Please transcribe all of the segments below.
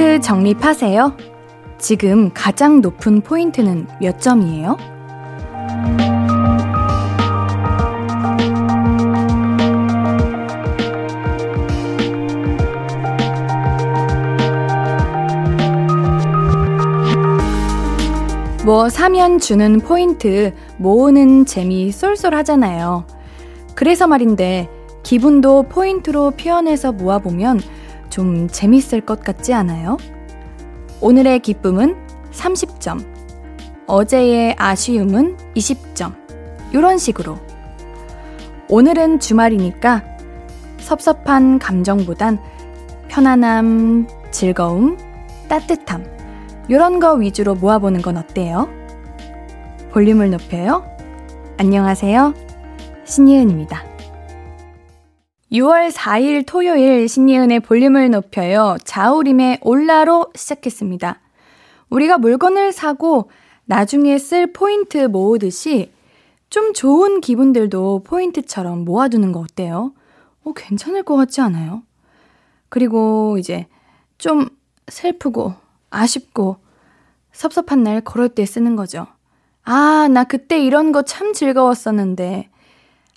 포인트 정립하세요. 지금 가장 높은 포인트는 몇 점이에요? 뭐 사면 주는 포인트 모으는 재미 쏠쏠하잖아요. 그래서 말인데 기분도 포인트로 표현해서 모아보면 좀 재밌을 것 같지 않아요? 오늘의 기쁨은 30점, 어제의 아쉬움은 20점, 이런 식으로. 오늘은 주말이니까 섭섭한 감정보단 편안함, 즐거움, 따뜻함, 이런 거 위주로 모아보는 건 어때요? 볼륨을 높여요. 안녕하세요, 신예은입니다. 6월 4일 토요일 신예은의 볼륨을 높여요. 자우림의 올라로 시작했습니다. 우리가 물건을 사고 나중에 쓸 포인트 모으듯이 좀 좋은 기분들도 포인트처럼 모아두는 거 어때요? 괜찮을 것 같지 않아요? 그리고 이제 좀 슬프고 아쉽고 섭섭한 날 걸을 때 쓰는 거죠. 아, 나 그때 이런 거 참 즐거웠었는데.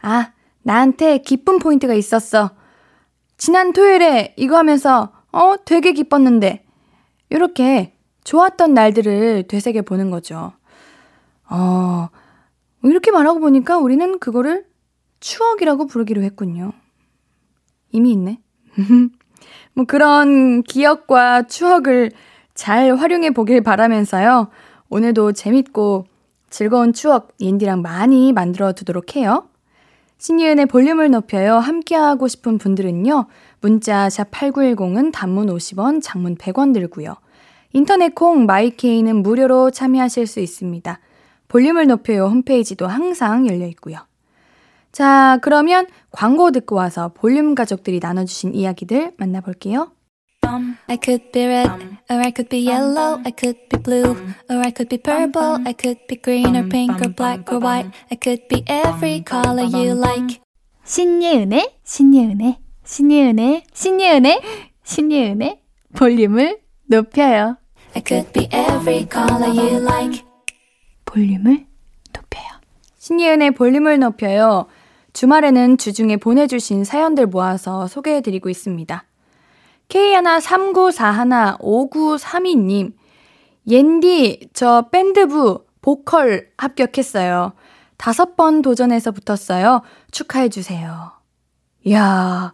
아, 나한테 기쁜 포인트가 있었어. 지난 토요일에 이거 하면서 되게 기뻤는데. 이렇게 좋았던 날들을 되새겨보는 거죠. 이렇게 말하고 보니까 우리는 그거를 추억이라고 부르기로 했군요. 이미 있네. 뭐 그런 기억과 추억을 잘 활용해 보길 바라면서요. 오늘도 재밌고 즐거운 추억 옌디랑 많이 만들어 두도록 해요. 신예은의 볼륨을 높여요. 함께하고 싶은 분들은요. 문자 샵 8910은 단문 50원, 장문 100원 들고요. 인터넷 콩 마이케이는 무료로 참여하실 수 있습니다. 볼륨을 높여요. 홈페이지도 항상 열려 있고요. 자, 그러면 광고 듣고 와서 볼륨 가족들이 나눠주신 이야기들 만나볼게요. I could be red, or I could be yellow, I could be blue, or I could be purple, I could be green or pink or black or white, I could be every color you like. 신예은의, 신예은의, 신예은의, 신예은의, 신예은의 볼륨을 높여요. I could be every color you like. 볼륨을 높여요. 신예은의 볼륨을 높여요. 주말에는 주중에 보내주신 사연들 모아서 소개해드리고 있습니다. K139415932님, 옌디, 저 밴드부 보컬 합격했어요. 5번 도전해서 붙었어요. 축하해주세요. 이야,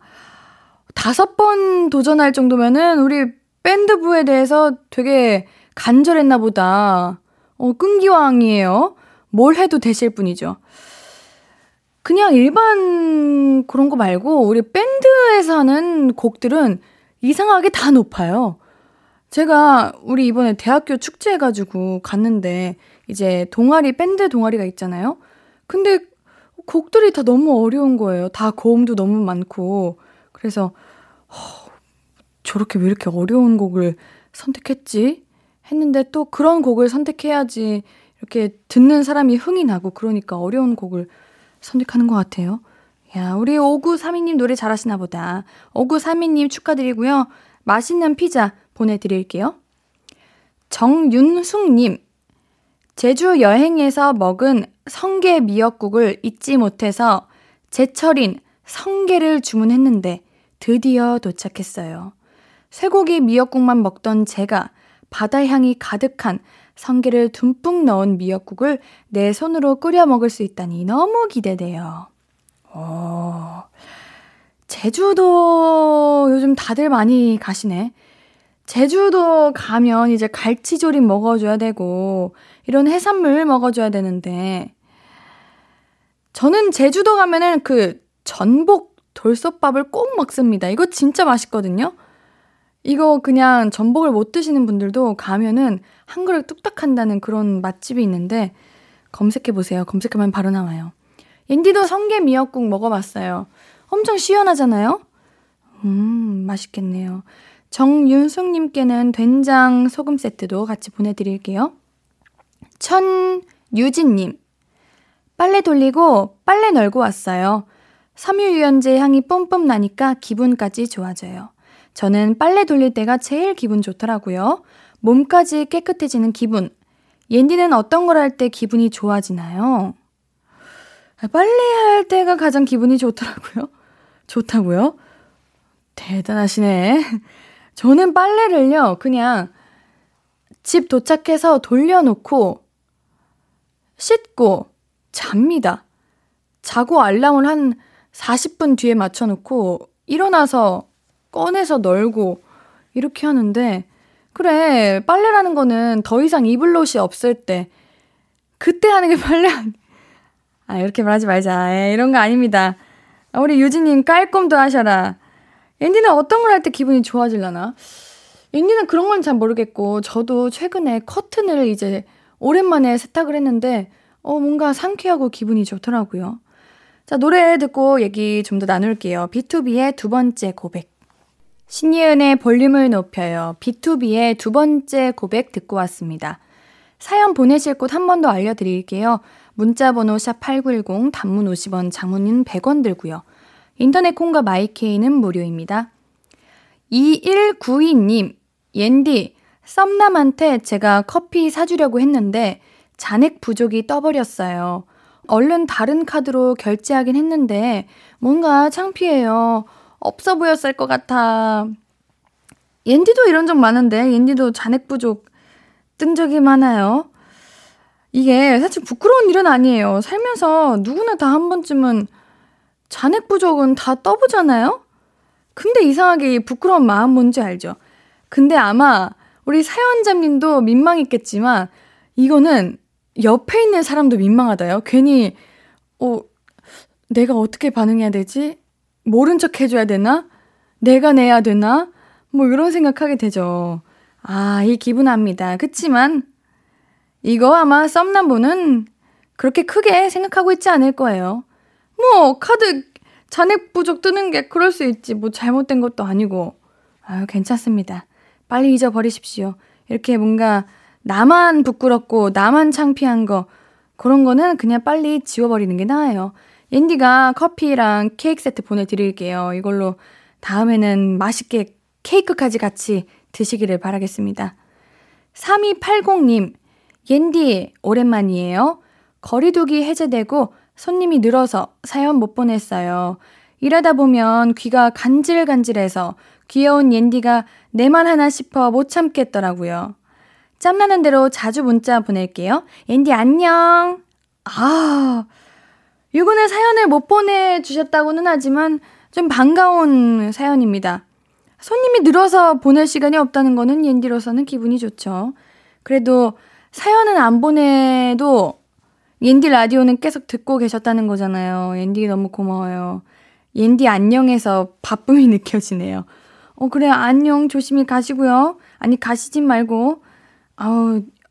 5번 도전할 정도면은 우리 밴드부에 대해서 되게 간절했나 보다. 끈기왕이에요. 뭘 해도 되실 분이죠. 그냥 일반 그런 거 말고 우리 밴드에서 하는 곡들은 이상하게 다 높아요. 제가 우리 이번에 대학교 축제 해가지고 갔는데 이제 동아리, 밴드 동아리가 있잖아요. 근데 곡들이 다 너무 어려운 거예요. 다 고음도 너무 많고. 그래서 저렇게 왜 이렇게 어려운 곡을 선택했지? 했는데 또 그런 곡을 선택해야지 이렇게 듣는 사람이 흥이 나고 그러니까 어려운 곡을 선택하는 것 같아요. 야, 우리 5932님 노래 잘하시나 보다. 5932님 축하드리고요. 맛있는 피자 보내드릴게요. 정윤숙님, 제주 여행에서 먹은 성게 미역국을 잊지 못해서 제철인 성게를 주문했는데 드디어 도착했어요. 쇠고기 미역국만 먹던 제가 바다 향이 가득한 성게를 듬뿍 넣은 미역국을 내 손으로 끓여 먹을 수 있다니 너무 기대돼요. 제주도 요즘 다들 많이 가시네. 제주도 가면 이제 갈치조림 먹어줘야 되고 이런 해산물 먹어줘야 되는데 저는 제주도 가면은 그 전복 돌솥밥을 꼭 먹습니다. 이거 진짜 맛있거든요. 이거 그냥 전복을 못 드시는 분들도 가면은 한 그릇 뚝딱 한다는 그런 맛집이 있는데 검색해보세요. 검색하면 바로 나와요. 인디도 성게 미역국 먹어봤어요. 엄청 시원하잖아요? 맛있겠네요. 정윤숙님께는 된장 소금 세트도 같이 보내드릴게요. 천유진님, 빨래 돌리고 빨래 널고 왔어요. 섬유유연제 향이 뿜뿜 나니까 기분까지 좋아져요. 저는 빨래 돌릴 때가 제일 기분 좋더라고요. 몸까지 깨끗해지는 기분. 옌디는 어떤 걸 할 때 기분이 좋아지나요? 빨래할 때가 가장 기분이 좋더라고요. 좋다고요? 대단하시네. 저는 빨래를요, 그냥 집 도착해서 돌려놓고 씻고 잡니다. 자고 알람을 한 40분 뒤에 맞춰놓고 일어나서 꺼내서 널고 이렇게 하는데, 그래, 빨래라는 거는 더 이상 입을 옷이 없을 때 그때 하는 게 빨래. 이렇게 말하지 말자. 이런 거 아닙니다. 우리 유진님 깔끔도 하셔라. 앤디는 어떤 걸 할 때 기분이 좋아지려나? 앤디는 그런 건 잘 모르겠고, 저도 최근에 커튼을 이제 오랜만에 세탁을 했는데 뭔가 상쾌하고 기분이 좋더라고요. 자, 노래 듣고 얘기 좀 더 나눌게요. B2B의 두 번째 고백. 신예은의 볼륨을 높여요. B2B의 두 번째 고백 듣고 왔습니다. 사연 보내실 곳 한 번 더 알려드릴게요. 문자번호 샵8910, 단문 50원, 장문은 100원 들고요. 인터넷 콩과 마이케이는 무료입니다. 2192님, 옌디, 썸남한테 제가 커피 사주려고 했는데 잔액 부족이 떠버렸어요. 얼른 다른 카드로 결제하긴 했는데 뭔가 창피해요. 없어 보였을 것 같아. 옌디도 이런 적 많은데, 옌디도 잔액 부족 뜬 적이 많아요. 이게 사실 부끄러운 일은 아니에요. 살면서 누구나 다 한 번쯤은 잔액 부족은 다 떠보잖아요? 근데 이상하게 이 부끄러운 마음 뭔지 알죠? 근데 아마 우리 사연자님도 민망했겠지만 이거는 옆에 있는 사람도 민망하다요. 괜히 내가 어떻게 반응해야 되지? 모른 척 해줘야 되나? 내가 내야 되나? 뭐 이런 생각하게 되죠. 이 기분 압니다. 그치만 이거 아마 썸남분은 그렇게 크게 생각하고 있지 않을 거예요. 뭐 카드 잔액 부족 뜨는 게 그럴 수 있지, 뭐 잘못된 것도 아니고. 괜찮습니다. 빨리 잊어버리십시오. 이렇게 뭔가 나만 부끄럽고 나만 창피한 거, 그런 거는 그냥 빨리 지워버리는 게 나아요. 옌디가 커피랑 케이크 세트 보내드릴게요. 이걸로 다음에는 맛있게 케이크까지 같이 드시기를 바라겠습니다. 3280님, 옌디 오랜만이에요. 거리두기 해제되고 손님이 늘어서 사연 못 보냈어요. 일하다 보면 귀가 간질간질해서 귀여운 옌디가 내 말 하나 싶어 못 참겠더라고요. 짬나는 대로 자주 문자 보낼게요. 옌디 안녕. 이거는 사연을 못 보내주셨다고는 하지만 좀 반가운 사연입니다. 손님이 늘어서 보낼 시간이 없다는 거는 옌디로서는 기분이 좋죠. 그래도 사연은 안 보내도 옌디 라디오는 계속 듣고 계셨다는 거잖아요. 옌디 너무 고마워요. 옌디 안녕에서 바쁨이 느껴지네요. 그래, 안녕. 조심히 가시고요. 아니, 가시진 말고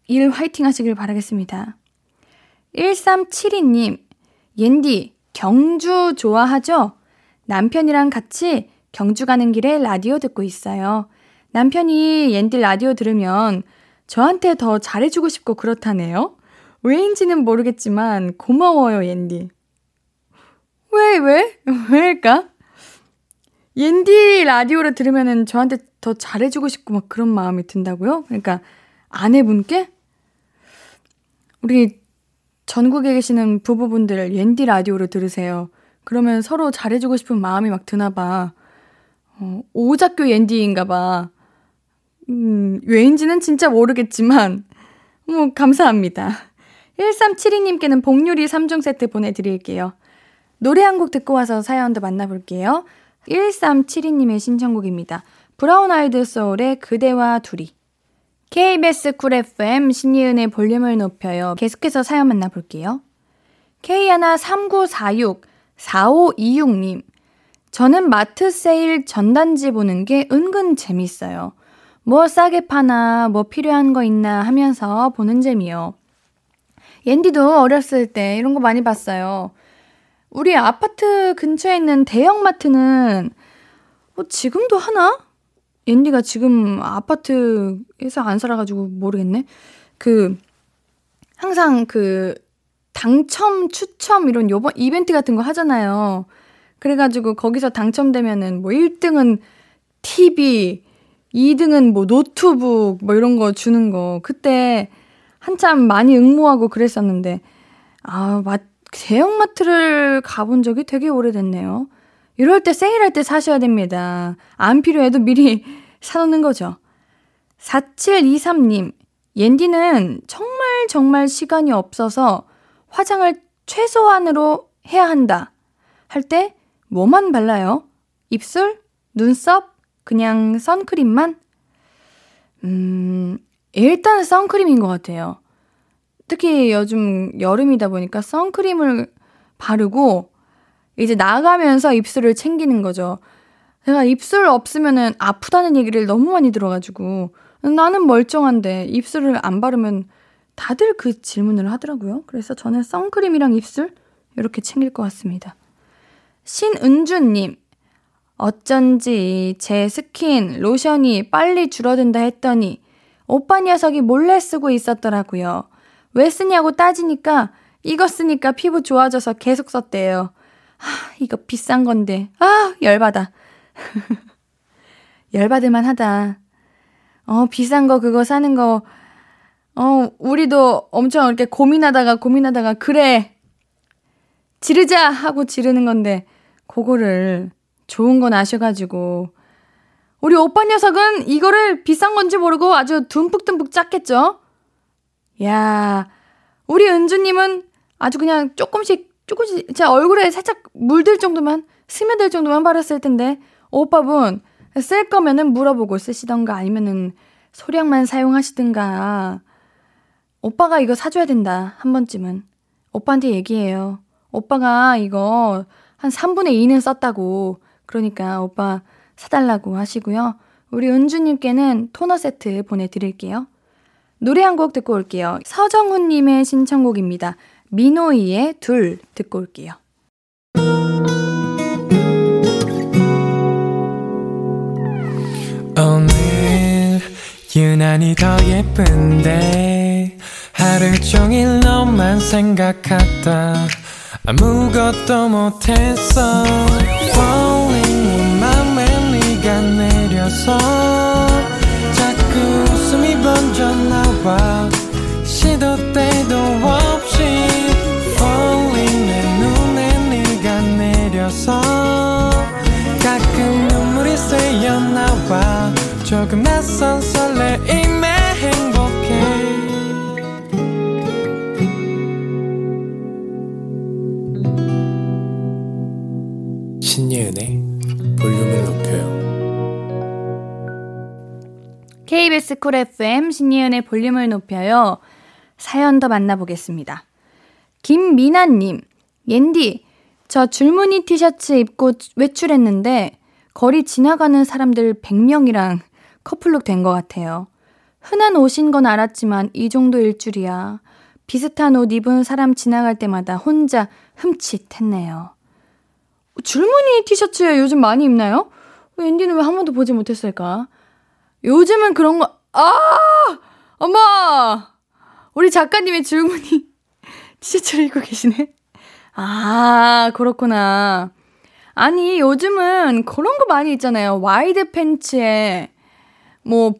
일 화이팅 하시길 바라겠습니다. 1372님, 옌디 경주 좋아하죠? 남편이랑 같이 경주 가는 길에 라디오 듣고 있어요. 남편이 옌디 라디오 들으면 저한테 더 잘해주고 싶고 그렇다네요. 왜인지는 모르겠지만 고마워요, 옌디. 왜일까? 옌디 라디오를 들으면 저한테 더 잘해주고 싶고 막 그런 마음이 든다고요? 그러니까 아내분께? 우리 전국에 계시는 부부분들 옌디 라디오를 들으세요. 그러면 서로 잘해주고 싶은 마음이 막 드나봐. 오작교 옌디인가봐. 왜인지는 진짜 모르겠지만 뭐 감사합니다. 1372님께는 복유리 3종 세트 보내드릴게요. 노래 한 곡 듣고 와서 사연도 만나볼게요. 1372님의 신청곡입니다. 브라운 아이드 소울의 그대와 둘이. KBS 쿨 FM 신예은의 볼륨을 높여요. 계속해서 사연 만나볼게요. K139464526님, 저는 마트 세일 전단지 보는 게 은근 재밌어요. 뭐 싸게 파나, 뭐 필요한 거 있나 하면서 보는 재미요. 옌디도 어렸을 때 이런 거 많이 봤어요. 우리 아파트 근처에 있는 대형마트는 지금도 하나? 옌디가 지금 아파트에서 안 살아가지고 모르겠네. 항상 당첨, 추첨 이런 요번 이벤트 같은 거 하잖아요. 그래가지고 거기서 당첨되면은 1등은 TV, 2등은 뭐 노트북 뭐 이런 거 주는 거 그때 한참 많이 응모하고 그랬었는데 아, 대형마트를 가본 적이 되게 오래됐네요. 이럴 때 세일할 때 사셔야 됩니다. 안 필요해도 미리 사놓는 거죠. 4723님, 옌디는 정말 시간이 없어서 화장을 최소한으로 해야 한다 할 때 뭐만 발라요? 입술? 눈썹? 그냥 선크림만? 일단 선크림인 것 같아요. 특히 요즘 여름이다 보니까 선크림을 바르고 이제 나가면서 입술을 챙기는 거죠. 제가 입술 없으면은 아프다는 얘기를 너무 많이 들어가지고 나는 멀쩡한데 입술을 안 바르면 다들 그 질문을 하더라고요. 그래서 저는 선크림이랑 입술 이렇게 챙길 것 같습니다. 신은주님, 어쩐지 제 스킨 로션이 빨리 줄어든다 했더니 오빠 녀석이 몰래 쓰고 있었더라고요. 왜 쓰냐고 따지니까 이거 쓰니까 피부 좋아져서 계속 썼대요. 하, 이거 비싼 건데 아 열받아. 열받을만 하다. 비싼 거 그거 사는 거 우리도 엄청 이렇게 고민하다가 그래 지르자 하고 지르는 건데 그거를 좋은 건 아셔가지고 우리 오빠 녀석은 이거를 비싼 건지 모르고 아주 듬뿍듬뿍 짰겠죠? 야, 우리 은주님은 아주 그냥 조금씩 제 얼굴에 살짝 물들 정도만 스며들 정도만 바랐을 텐데 오빠분 쓸 거면은 물어보고 쓰시던가 아니면은 소량만 사용하시든가. 오빠가 이거 사줘야 된다 한 번쯤은 오빠한테 얘기해요. 오빠가 이거 한 3분의 2는 썼다고 그러니까 오빠 사달라고 하시고요. 우리 은주님께는 토너 세트 보내드릴게요. 노래 한 곡 듣고 올게요. 서정훈님의 신청곡입니다. 미노이의 둘 듣고 올게요. 오늘 유난히 더 예쁜데 하루 종일 너만 생각하다 아무것도 못했어 Falling 내 맘에 네가 내려서 자꾸 웃음이 번져 나와 시도 때도 없이 Falling 내 눈에 네가 내려서 가끔 눈물이 새어 나와 조금 낯선 설레임에 행복해 신예은의 볼륨을 높여요. KBS 쿨 FM 신예은의 볼륨을 높여요. 사연 더 만나보겠습니다. 김미나님, 옌디, 저 줄무늬 티셔츠 입고 외출했는데 거리 지나가는 사람들 100명이랑 커플룩 된 것 같아요. 흔한 옷인 건 알았지만 이 정도일 줄이야. 비슷한 옷 입은 사람 지나갈 때마다 혼자 흠칫했네요. 줄무늬 티셔츠 요즘 많이 입나요? 앤디는 왜 한 번도 보지 못했을까? 요즘은 그런 거, 엄마! 우리 작가님의 줄무늬 티셔츠를 입고 계시네? 아, 그렇구나. 아니, 요즘은 그런 거 많이 있잖아요. 와이드 팬츠에, 뭐,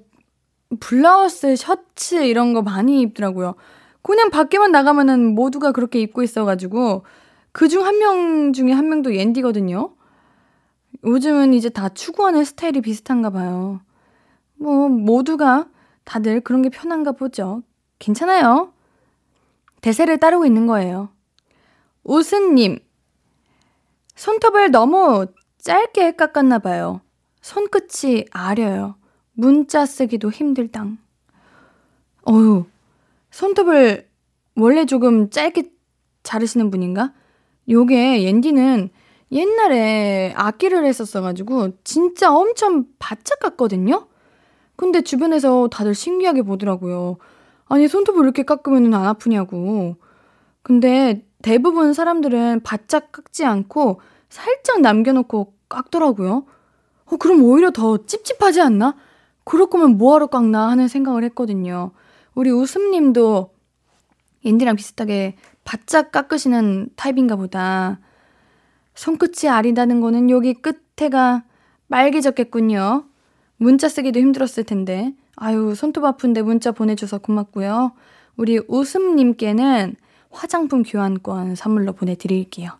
블라우스, 셔츠 이런 거 많이 입더라고요. 그냥 밖에만 나가면은 모두가 그렇게 입고 있어가지고, 그중 한 명 중에 한 명도 옌디거든요. 요즘은 이제 다 추구하는 스타일이 비슷한가 봐요. 뭐 모두가 다들 그런 게 편한가 보죠. 괜찮아요. 대세를 따르고 있는 거예요. 우승님, 손톱을 너무 짧게 깎았나 봐요. 손끝이 아려요. 문자 쓰기도 힘들당. 어휴, 손톱을 원래 조금 짧게 자르시는 분인가? 요게 옌디는 옛날에 악기를 했었어가지고 진짜 엄청 바짝 깎거든요? 근데 주변에서 다들 신기하게 보더라고요. 아니 손톱을 이렇게 깎으면 안 아프냐고. 근데 대부분 사람들은 바짝 깎지 않고 살짝 남겨놓고 깎더라고요. 그럼 오히려 더 찝찝하지 않나? 그럴 거면 뭐하러 깎나 하는 생각을 했거든요. 우리 웃음님도 옌디랑 비슷하게 바짝 깎으시는 타입인가 보다. 손끝이 아리다는 거는 여기 끝에가 빨개졌겠군요. 문자 쓰기도 힘들었을 텐데. 아유, 손톱 아픈데 문자 보내줘서 고맙고요. 우리 웃음님께는 화장품 교환권 선물로 보내드릴게요.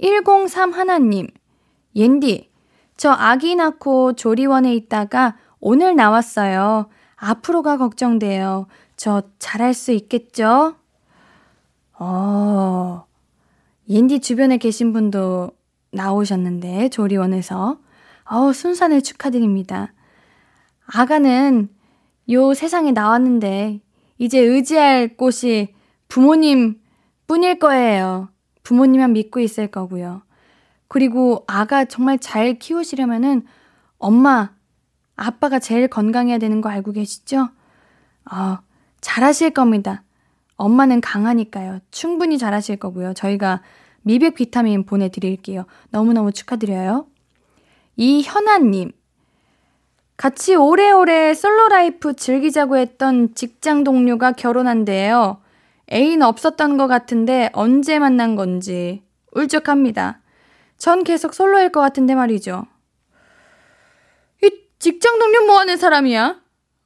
103 하나님, 옌디, 저 아기 낳고 조리원에 있다가 오늘 나왔어요. 앞으로가 걱정돼요. 저 잘할 수 있겠죠? 옌디 주변에 계신 분도 나오셨는데, 조리원에서. 순산을 축하드립니다. 아가는 요 세상에 나왔는데 이제 의지할 곳이 부모님 뿐일 거예요. 부모님만 믿고 있을 거고요. 그리고 아가 정말 잘 키우시려면은 엄마, 아빠가 제일 건강해야 되는 거 알고 계시죠? 잘하실 겁니다. 엄마는 강하니까요. 충분히 잘하실 거고요. 저희가 미백 비타민 보내드릴게요. 너무너무 축하드려요. 이현아님, 같이 오래오래 솔로 라이프 즐기자고 했던 직장 동료가 결혼한대요. 애인 없었던 것 같은데 언제 만난 건지 울적합니다. 전 계속 솔로일 것 같은데 말이죠. 이 직장 동료 뭐 하는 사람이야?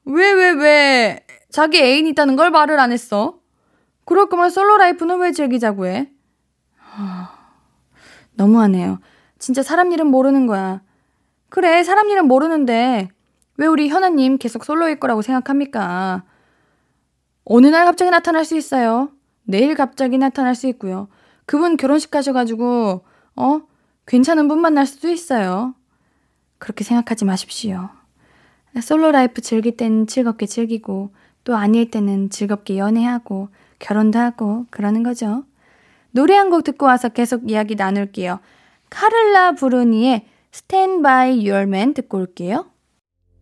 왜 자기 애인 있다는 걸 말을 안 했어? 그럴 거면 솔로 라이프는 왜 즐기자고 해? 너무하네요. 진짜 사람 일은 모르는 거야. 그래, 사람 일은 모르는데 왜 우리 현아님 계속 솔로일 거라고 생각합니까? 어느 날 갑자기 나타날 수 있어요. 내일 갑자기 나타날 수 있고요. 그분 결혼식 가셔가지고 괜찮은 분 만날 수도 있어요. 그렇게 생각하지 마십시오. 솔로 라이프 즐길 때는 즐겁게 즐기고, 또 아닐 때는 즐겁게 연애하고 결혼도 하고 그러는 거죠. 노래 한 곡 듣고 와서 계속 이야기 나눌게요. 카를라 브루니의 Stand by Your Man 듣고 올게요.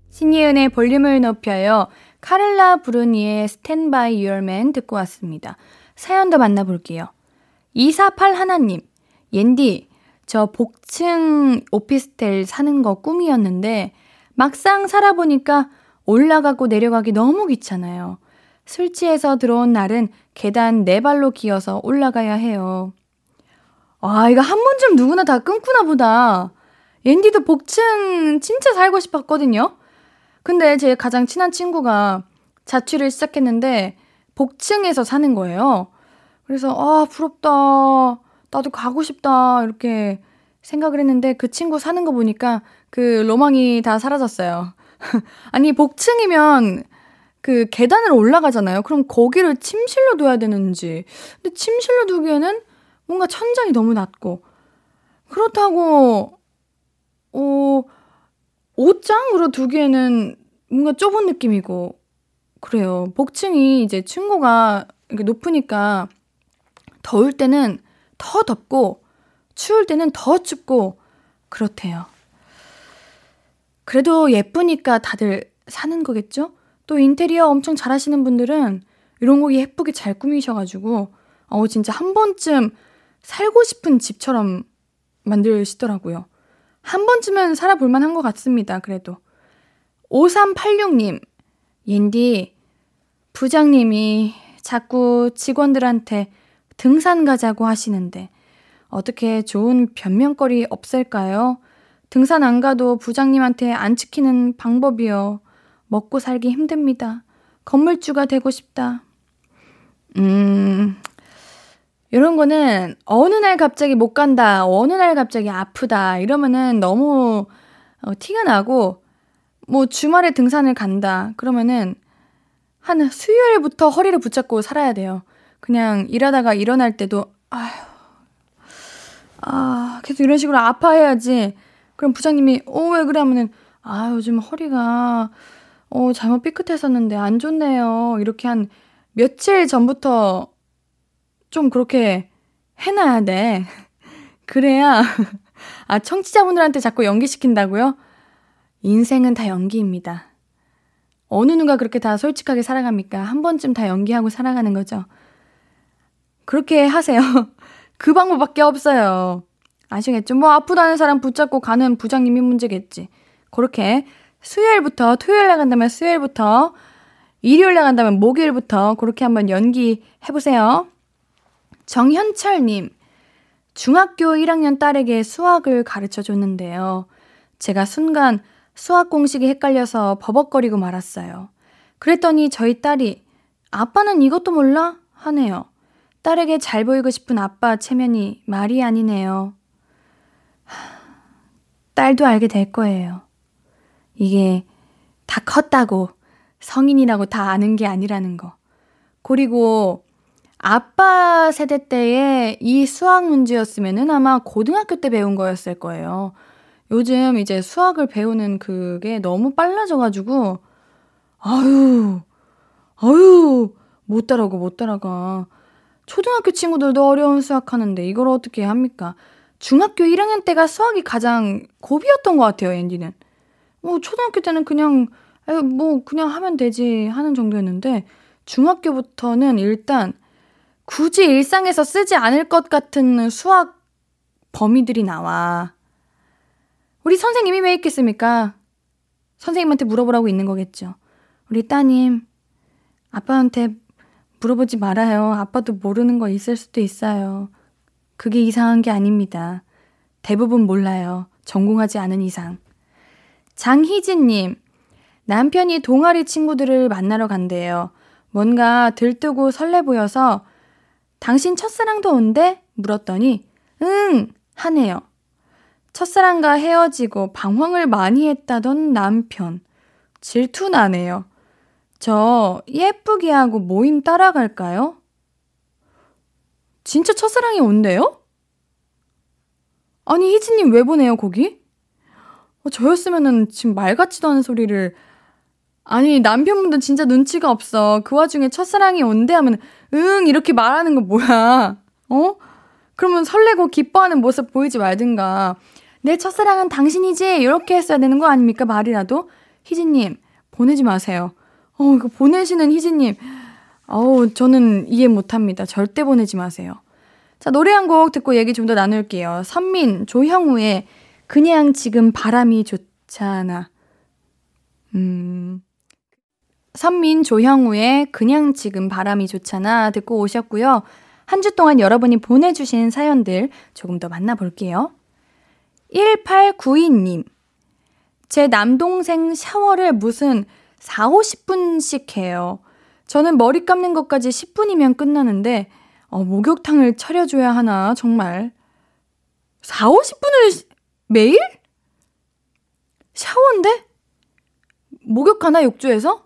신예은의 볼륨을 높여요. 카를라 브루니의 Stand by Your Man 듣고 왔습니다. 사연도 만나볼게요. 248 하나님, 옌디, 저 복층 오피스텔 사는 거 꿈이었는데 막상 살아보니까 올라가고 내려가기 너무 귀찮아요. 술 취해서 들어온 날은 계단 4발로 기어서 올라가야 해요. 이거 한 번쯤 누구나 다 끊구나 보다. 옌디도 복층 진짜 살고 싶었거든요. 근데 제 가장 친한 친구가 자취를 시작했는데 복층에서 사는 거예요. 그래서 부럽다, 나도 가고 싶다 이렇게 생각을 했는데 그 친구 사는 거 보니까 그 로망이 다 사라졌어요. 아니, 복층이면 그 계단을 올라가잖아요. 그럼 거기를 침실로 둬야 되는지, 근데 침실로 두기에는 뭔가 천장이 너무 낮고, 그렇다고 옷장으로 두기에는 뭔가 좁은 느낌이고 그래요. 복층이 이제 층고가 이렇게 높으니까 더울 때는 더 덥고 추울 때는 더 춥고 그렇대요. 그래도 예쁘니까 다들 사는 거겠죠? 또 인테리어 엄청 잘하시는 분들은 이런 거 예쁘게 잘 꾸미셔가지고 진짜 한 번쯤 살고 싶은 집처럼 만드시더라고요. 한 번쯤은 살아볼 만한 것 같습니다. 그래도 5386님, 옌디, 부장님이 자꾸 직원들한테 등산 가자고 하시는데 어떻게 좋은 변명거리 없을까요? 등산 안 가도 부장님한테 안 지키는 방법이요. 먹고 살기 힘듭니다. 건물주가 되고 싶다. 이런 거는 어느 날 갑자기 못 간다, 어느 날 갑자기 아프다 이러면은 너무 티가 나고, 뭐 주말에 등산을 간다 그러면은 한 수요일부터 허리를 붙잡고 살아야 돼요. 그냥 일하다가 일어날 때도 계속 이런 식으로 아파해야지. 그럼 부장님이 왜 그래 하면은 요즘 허리가 잘못 삐끗했었는데 안 좋네요. 이렇게 한 며칠 전부터 좀 그렇게 해놔야 돼. 그래야 청취자분들한테 자꾸 연기시킨다고요? 인생은 다 연기입니다. 어느 누가 그렇게 다 솔직하게 살아갑니까? 한 번쯤 다 연기하고 살아가는 거죠. 그렇게 하세요. 그 방법밖에 없어요. 아시겠죠? 뭐 아프다는 사람 붙잡고 가는 부장님이 문제겠지. 그렇게 수요일부터 토요일에 간다면 수요일부터, 일요일에 간다면 목요일부터 그렇게 한번 연기해보세요. 정현철님, 중학교 1학년 딸에게 수학을 가르쳐줬는데요. 제가 순간 수학 공식이 헷갈려서 버벅거리고 말았어요. 그랬더니 저희 딸이 아빠는 이것도 몰라? 하네요. 딸에게 잘 보이고 싶은 아빠 체면이 말이 아니네요. 딸도 알게 될 거예요. 이게 다 컸다고 성인이라고 다 아는 게 아니라는 거. 그리고 아빠 세대 때에 이 수학 문제였으면은 아마 고등학교 때 배운 거였을 거예요. 요즘 이제 수학을 배우는 그게 너무 빨라져가지고 아유 못 따라가. 초등학교 친구들도 어려운 수학하는데 이걸 어떻게 합니까? 중학교 1학년 때가 수학이 가장 고비였던 것 같아요. 엔디는 뭐 초등학교 때는 그냥 하면 되지 하는 정도였는데 중학교부터는 일단 굳이 일상에서 쓰지 않을 것 같은 수학 범위들이 나와. 우리 선생님이 왜 있겠습니까? 선생님한테 물어보라고 있는 거겠죠. 우리 따님, 아빠한테 물어보지 말아요. 아빠도 모르는 거 있을 수도 있어요. 그게 이상한 게 아닙니다. 대부분 몰라요. 전공하지 않은 이상. 장희진님, 남편이 동아리 친구들을 만나러 간대요. 뭔가 들뜨고 설레 보여서 당신 첫사랑도 온대? 물었더니 응! 하네요. 첫사랑과 헤어지고 방황을 많이 했다던 남편. 질투나네요. 저 예쁘게 하고 모임 따라갈까요? 진짜 첫사랑이 온대요? 아니 희진님 왜 보내요 거기? 저였으면은 지금 말 같지도 않은 소리를. 아니 남편분도 진짜 눈치가 없어. 그 와중에 첫사랑이 온대 하면 응 이렇게 말하는 거 뭐야. 그러면 설레고 기뻐하는 모습 보이지 말든가. 내 첫사랑은 당신이지 이렇게 했어야 되는 거 아닙니까? 말이라도. 희진님 보내지 마세요. 이거 보내시는 희진님 저는 이해 못합니다. 절대 보내지 마세요. 자, 노래 한 곡 듣고 얘기 좀 더 나눌게요. 선민 조형우의 그냥 지금 바람이 좋잖아. 선민 조형우의 그냥 지금 바람이 좋잖아 듣고 오셨고요. 한 주 동안 여러분이 보내주신 사연들 조금 더 만나볼게요. 1892님, 제 남동생 샤워를 무슨 40-50분씩 해요. 저는 머리 감는 것까지 10분이면 끝나는데 목욕탕을 차려줘야 하나 정말. 40-50분을 매일? 샤워인데? 목욕하나 욕조에서?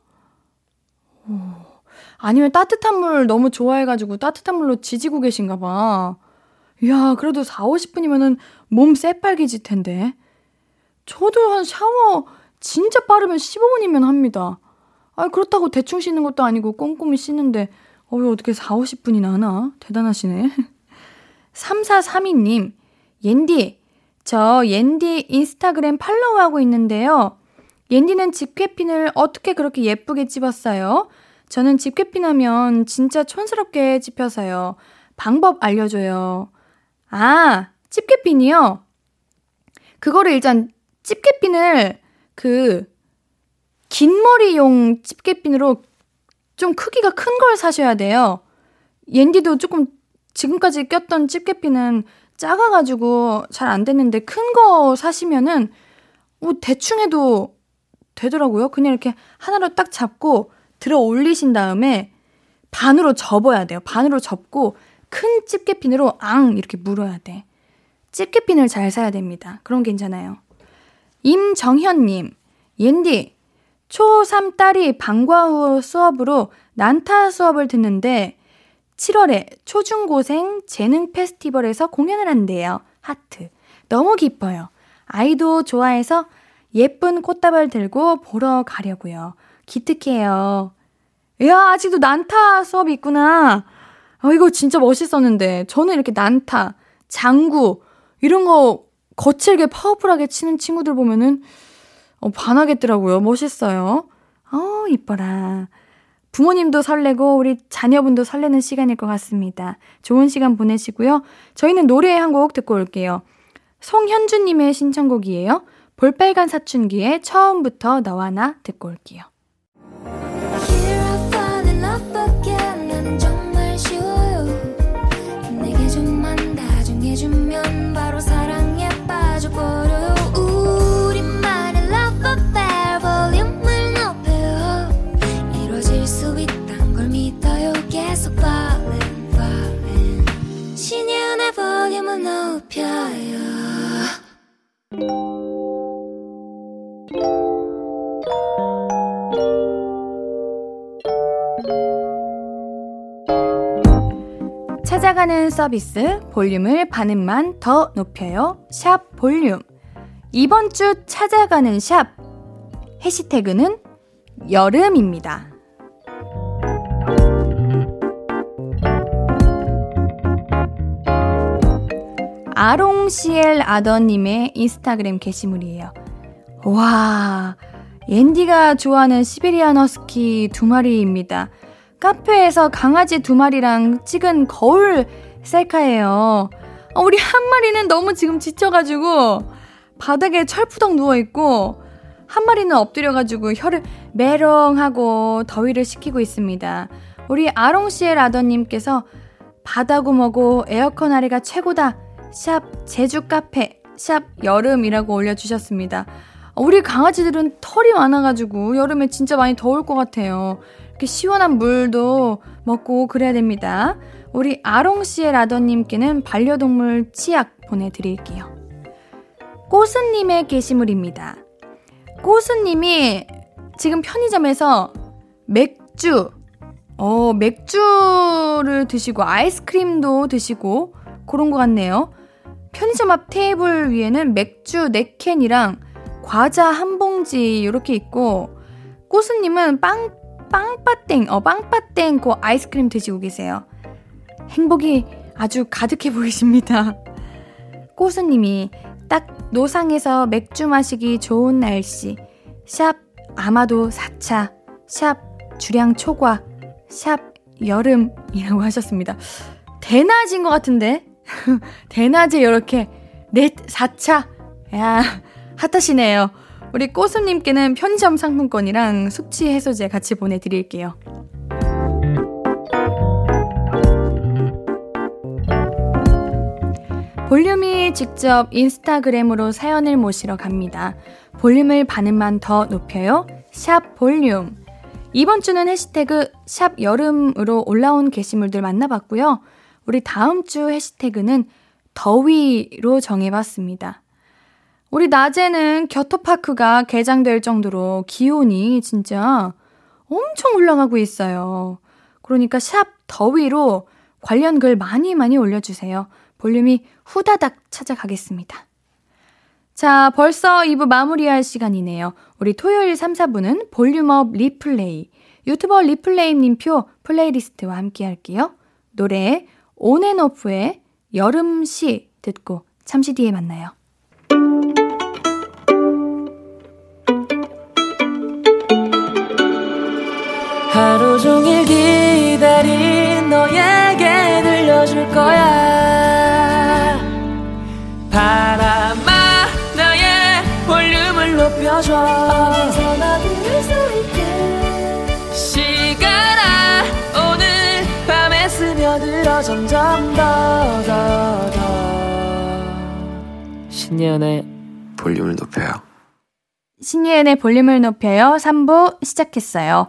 아니면 따뜻한 물 너무 좋아해가지고 따뜻한 물로 지지고 계신가 봐. 이야, 그래도 40-50분이면은 몸 새빨개질 텐데. 저도 한 샤워 진짜 빠르면 15분이면 합니다. 그렇다고 대충 씻는 것도 아니고 꼼꼼히 씻는데 어떻게 40-50분이나 하나? 대단하시네. 3432님, 옌디, 저 옌디 인스타그램 팔로우하고 있는데요. 옌디는 집게핀을 어떻게 그렇게 예쁘게 집었어요? 저는 집게핀 하면 진짜 촌스럽게 집혀서요. 방법 알려줘요. 아, 집게핀이요? 그거를 일단 집게핀을 긴 머리용 집게핀으로 좀 크기가 큰 걸 사셔야 돼요. 옌디도 조금 지금까지 꼈던 집게핀은 작아가지고 잘 안 됐는데 큰 거 사시면은 대충 해도 되더라고요. 그냥 이렇게 하나로 딱 잡고 들어 올리신 다음에 반으로 접어야 돼요. 반으로 접고 큰 집게핀으로 앙 이렇게 물어야 돼. 집게핀을 잘 사야 됩니다. 그럼 괜찮아요. 임정현님, 옌디, 초3 딸이 방과 후 수업으로 난타 수업을 듣는데 7월에 초중고생 재능 페스티벌에서 공연을 한대요. 하트. 너무 기뻐요. 아이도 좋아해서 예쁜 꽃다발 들고 보러 가려고요. 기특해요. 이야, 아직도 난타 수업이 있구나. 이거 진짜 멋있었는데. 저는 이렇게 난타, 장구 이런 거 거칠게 파워풀하게 치는 친구들 보면은 반하겠더라고요. 멋있어요. 이뻐라. 부모님도 설레고 우리 자녀분도 설레는 시간일 것 같습니다. 좋은 시간 보내시고요. 저희는 노래 한 곡 듣고 올게요. 송현주님의 신청곡이에요. 볼빨간 사춘기의 처음부터 너와 나 듣고 올게요. 우리만의 love 사랑하는 서비스 볼륨을 반음만 더 높여요. 샵 볼륨. 이번 주 찾아가는 샵 해시태그는 여름입니다. 아롱시엘 아더님의 인스타그램 게시물이에요. 와, 앤디가 좋아하는 시베리안 허스키 2마리입니다. 카페에서 강아지 2마리랑 찍은 거울 셀카예요. 우리 한 마리는 너무 지금 지쳐가지고 바닥에 철푸덕 누워있고, 한 마리는 엎드려가지고 혀를 메롱하고 더위를 식히고 있습니다. 우리 아롱시엘 아더님께서 바다고 뭐고 에어컨 아래가 최고다. 샵 제주 카페 샵 여름이라고 올려주셨습니다. 우리 강아지들은 털이 많아가지고 여름에 진짜 많이 더울 것 같아요. 이렇게 시원한 물도 먹고 그래야 됩니다. 우리 아롱씨의 라더님께는 반려동물 치약 보내드릴게요. 꼬스님의 게시물입니다. 꼬스님이 지금 편의점에서 맥주를 드시고 아이스크림도 드시고 그런 것 같네요. 편의점 앞 테이블 위에는 맥주 4캔이랑 과자 한 봉지 이렇게 있고, 꼬스님은 빵빠땡 그 아이스크림 드시고 계세요. 행복이 아주 가득해 보이십니다. 꼬스님이 딱 노상에서 맥주 마시기 좋은 날씨 샵 아마도 4차 샵 주량 초과 샵 여름이라고 하셨습니다. 대낮인 것 같은데 대낮에 이렇게 4차 야 핫하시네요. 우리 꼬수님께는 편의점 상품권이랑 숙취 해소제 같이 보내드릴게요. 볼륨이 직접 인스타그램으로 사연을 모시러 갑니다. 볼륨을 반음만 더 높여요. 샵 볼륨. 이번 주는 해시태그 샵 여름으로 올라온 게시물들 만나봤고요. 우리 다음 주 해시태그는 더위로 정해봤습니다. 우리 낮에는 겨터파크가 개장될 정도로 기온이 진짜 엄청 올라가고 있어요. 그러니까 샵 더위로 관련 글 많이 올려주세요. 볼륨이 후다닥 찾아가겠습니다. 자, 벌써 2부 마무리할 시간이네요. 우리 토요일 3, 4부는 볼륨업 리플레이, 유튜버 리플레이님표 플레이리스트와 함께 할게요. 노래 온앤오프의 여름시 듣고 잠시 뒤에 만나요. 하루 종일 기다린 너에게 들려줄 거야. 바람아 나의 볼륨을 높여줘. 어디서나 들을 수 있게. 시간아 오늘 밤에 스며들어 점점 더. 신예은의 볼륨을 높여요. 신예은의 볼륨을 높여요. 3부 시작했어요.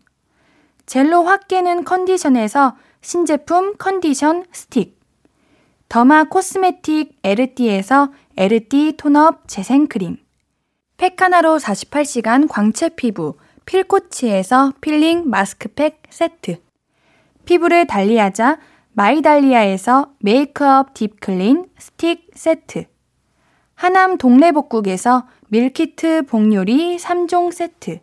젤로 확 깨는 컨디션에서 신제품 컨디션 스틱, 더마 코스메틱 에르띠에서 에르띠 톤업 재생크림, 팩하나로 48시간 광채 피부 필코치에서 필링 마스크팩 세트, 피부를 달리하자 마이달리아에서 메이크업 딥클린 스틱 세트, 하남 동래복국에서 밀키트 복요리 3종 세트,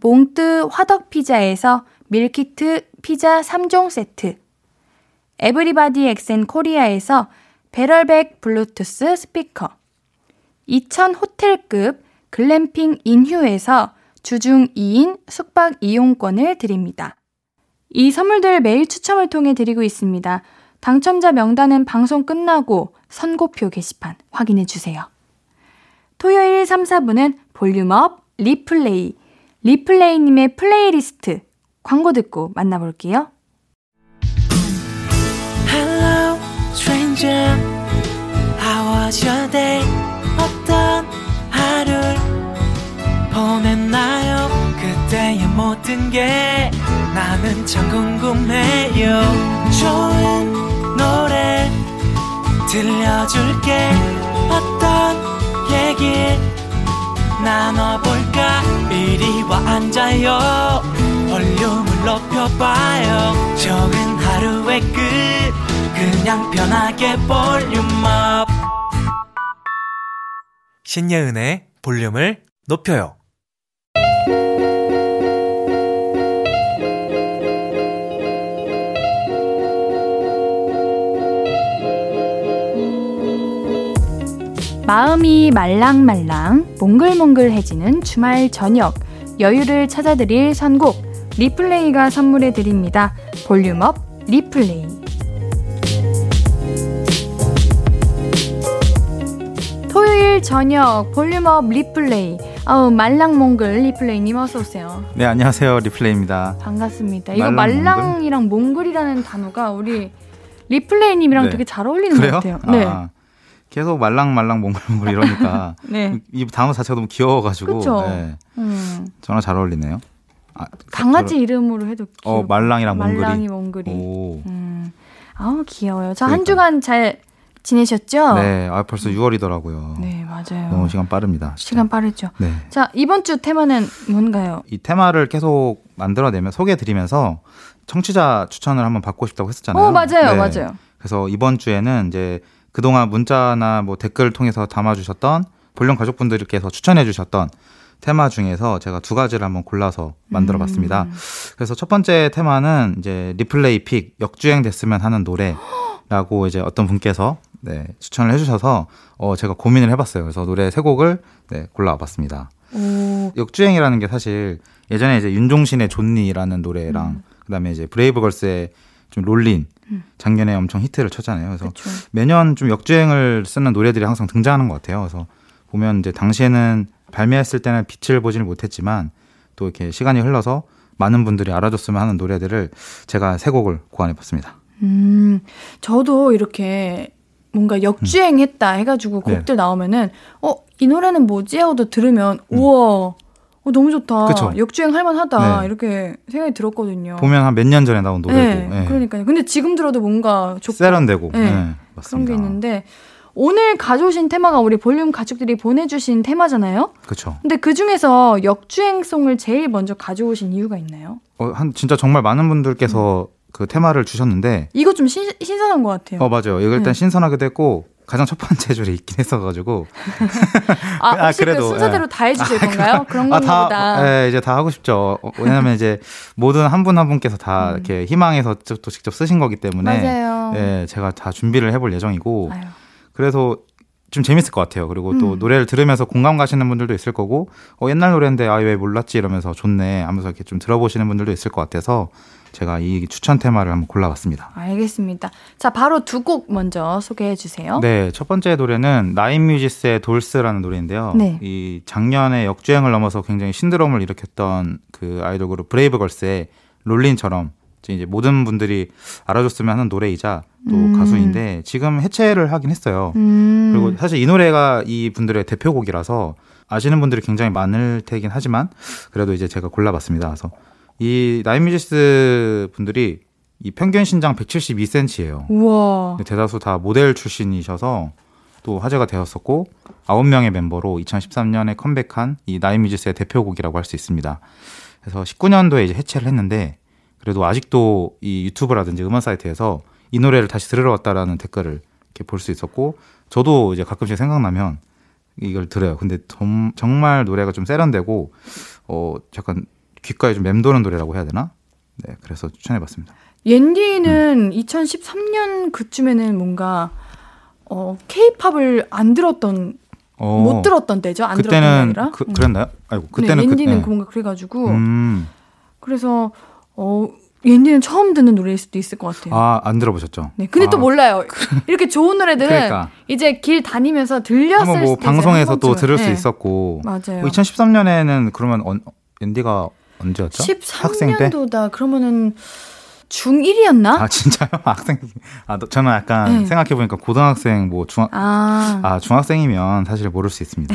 몽뜨 화덕피자에서 밀키트 피자 3종 세트, 에브리바디 엑센 코리아에서 배럴백 블루투스 스피커, 2000 호텔급 글램핑 인휴에서 주중 2인 숙박 이용권을 드립니다. 이 선물들 매일 추첨을 통해 드리고 있습니다. 당첨자 명단은 방송 끝나고 선고표 게시판 확인해주세요. 토요일 3, 4부는 볼륨업 리플레이, 리플레이님의 플레이리스트 광고 듣고 만나볼게요. Hello, stranger. How's your day? 어떤 하루를 보냈나요? 그때의 모든 게 나는 참 궁금해요. 좋은 노래 들려줄게. 어떤 얘기 나눠볼까? 이리 와 앉아요. 볼륨을 높여봐요. 적은 하루의 끝 그냥 편하게 볼륨업. 신예은의 볼륨을 높여요. 마음이 말랑말랑 몽글몽글해지는 주말 저녁, 여유를 찾아드릴 선곡 리플레이가 선물해드립니다. 볼륨업 리플레이. 토요일 저녁 볼륨업 리플레이. 말랑몽글 리플레이님 어서오세요. 네, 안녕하세요. 리플레이입니다. 반갑습니다. 이거 말랑이랑 몽글이라는 단어가 우리 리플레이님이랑 네. 되게 잘 어울리는 그래요? 것 같아요. 네. 아. 계속 말랑말랑 몽글몽글 이러니까 네. 이 단어 자체가 너무 귀여워가지고 네. 저랑 잘 어울리네요. 아, 강아지 이름으로 해도 귀여워. 말랑이랑 몽글이. 말랑이 몽글이. 아우 귀여워요. 저 한 주간 잘 지내셨죠? 네, 벌써 6월이더라고요. 네, 맞아요. 너무 시간 빠릅니다. 진짜. 시간 빠르죠. 네. 자, 이번 주 테마는 뭔가요? 이 테마를 계속 만들어내면 소개해드리면서 청취자 추천을 한번 받고 싶다고 했었잖아요. 맞아요, 네. 맞아요. 그래서 이번 주에는 이제 그동안 문자나 뭐 댓글을 통해서 담아주셨던 볼륨 가족분들께서 추천해주셨던 테마 중에서 제가 두 가지를 한번 골라서 만들어봤습니다. 그래서 첫 번째 테마는 이제 리플레이 픽 역주행 됐으면 하는 노래라고 이제 어떤 분께서 네, 추천을 해주셔서 제가 고민을 해봤어요. 그래서 노래 세 곡을 네, 골라와봤습니다. 역주행이라는 게 사실 예전에 이제 윤종신의 존니라는 노래랑 그다음에 이제 브레이브걸스의 좀 롤린 작년에 엄청 히트를 쳤잖아요. 그래서 그쵸. 매년 좀 역주행을 쓰는 노래들이 항상 등장하는 것 같아요. 그래서 보면 이제 당시에는 발매했을 때는 빛을 보지는 못했지만 또 이렇게 시간이 흘러서 많은 분들이 알아줬으면 하는 노래들을 제가 세 곡을 고안해봤습니다. 저도 이렇게 뭔가 역주행했다 해가지고 곡들 네. 나오면은 이 노래는 뭐지? 하고도 들으면 우와. 너무 좋다. 그쵸? 역주행 할만하다. 네. 이렇게 생각이 들었거든요. 보면 한 몇 년 전에 나온 노래고. 네, 네. 그러니까요. 근데 지금 들어도 뭔가 좋고. 세련되고. 네. 네, 맞습니다. 그런 게 있는데 오늘 가져오신 테마가 우리 볼륨 가족들이 보내주신 테마잖아요. 그렇죠. 근데 그중에서 역주행송을 제일 먼저 가져오신 이유가 있나요? 진짜 정말 많은 분들께서 그 테마를 주셨는데 이거 좀 신선한 것 같아요. 맞아요. 이거 일단 네. 신선하기도 했고 가장 첫 번째 줄에 있긴 했어가지고. 혹시 그래도 그 순서대로 예. 다 해주실 건가요? 그런 건가 보다. 네, 이제 다 하고 싶죠. 왜냐하면 이제 모든 한 분 한 분께서 다 이렇게 희망해서 또 직접 쓰신 거기 때문에. 맞아요. 예, 제가 다 준비를 해볼 예정이고. 아유. 그래서 좀 재밌을 것 같아요. 그리고 또 노래를 들으면서 공감 가시는 분들도 있을 거고, 옛날 노래인데 왜 몰랐지 이러면서 좋네 하면서 이렇게 좀 들어보시는 분들도 있을 것 같아서 제가 이 추천 테마를 한번 골라봤습니다. 알겠습니다. 자, 바로 두 곡 먼저 소개해 주세요. 네, 첫 번째 노래는 나인뮤지스의 돌스라는 노래인데요. 네. 이 작년에 역주행을 넘어서 굉장히 신드롬을 일으켰던 그 아이돌 그룹 브레이브걸스의 롤린처럼 이제 모든 분들이 알아줬으면 하는 노래이자 또 가수인데 지금 해체를 하긴 했어요. 그리고 사실 이 노래가 이 분들의 대표곡이라서 아시는 분들이 굉장히 많을 테긴 하지만 그래도 이제 제가 골라봤습니다. 그래서 이 나인뮤지스 분들이 이 평균 신장 172cm예요. 우와. 대다수 다 모델 출신이셔서 또 화제가 되었었고 9명의 멤버로 2013년에 컴백한 이 나인뮤지스의 대표곡이라고 할 수 있습니다. 그래서 19년도에 이제 해체를 했는데 그래도 아직도 이 유튜브라든지 음원 사이트에서 이 노래를 다시 들으러 왔다라는 댓글을 이렇게 볼 수 있었고 저도 이제 가끔씩 생각나면 이걸 들어요. 근데 정말 노래가 좀 세련되고 약간 귓가에 좀 맴도는 노래라고 해야 되나? 네, 그래서 추천해봤습니다. 옌디는 2013년 그쯤에는 뭔가 K-팝을 안 들었던 못 들었던 때죠. 안 들었던 게 아니라 그랬나요? 아이고 그때는 네, 옌디는 뭔가 그래가지고 그래서. 옌디는 처음 듣는 노래일 수도 있을 것 같아요. 안 들어보셨죠? 네, 근데 또 몰라요. 이렇게 좋은 노래들은 그러니까. 이제 길 다니면서 들렸을 때 방송에서 또 들을 네. 수 있었고 맞아요. 2013년에는 그러면 옌디가 언제였죠? 13년도다. 학생 때? 그러면은 중1이었나? 아, 진짜요? 학생. 아, 저는 약간 네. 생각해보니까 고등학생, 뭐, 중학생이면 사실 모를 수 있습니다.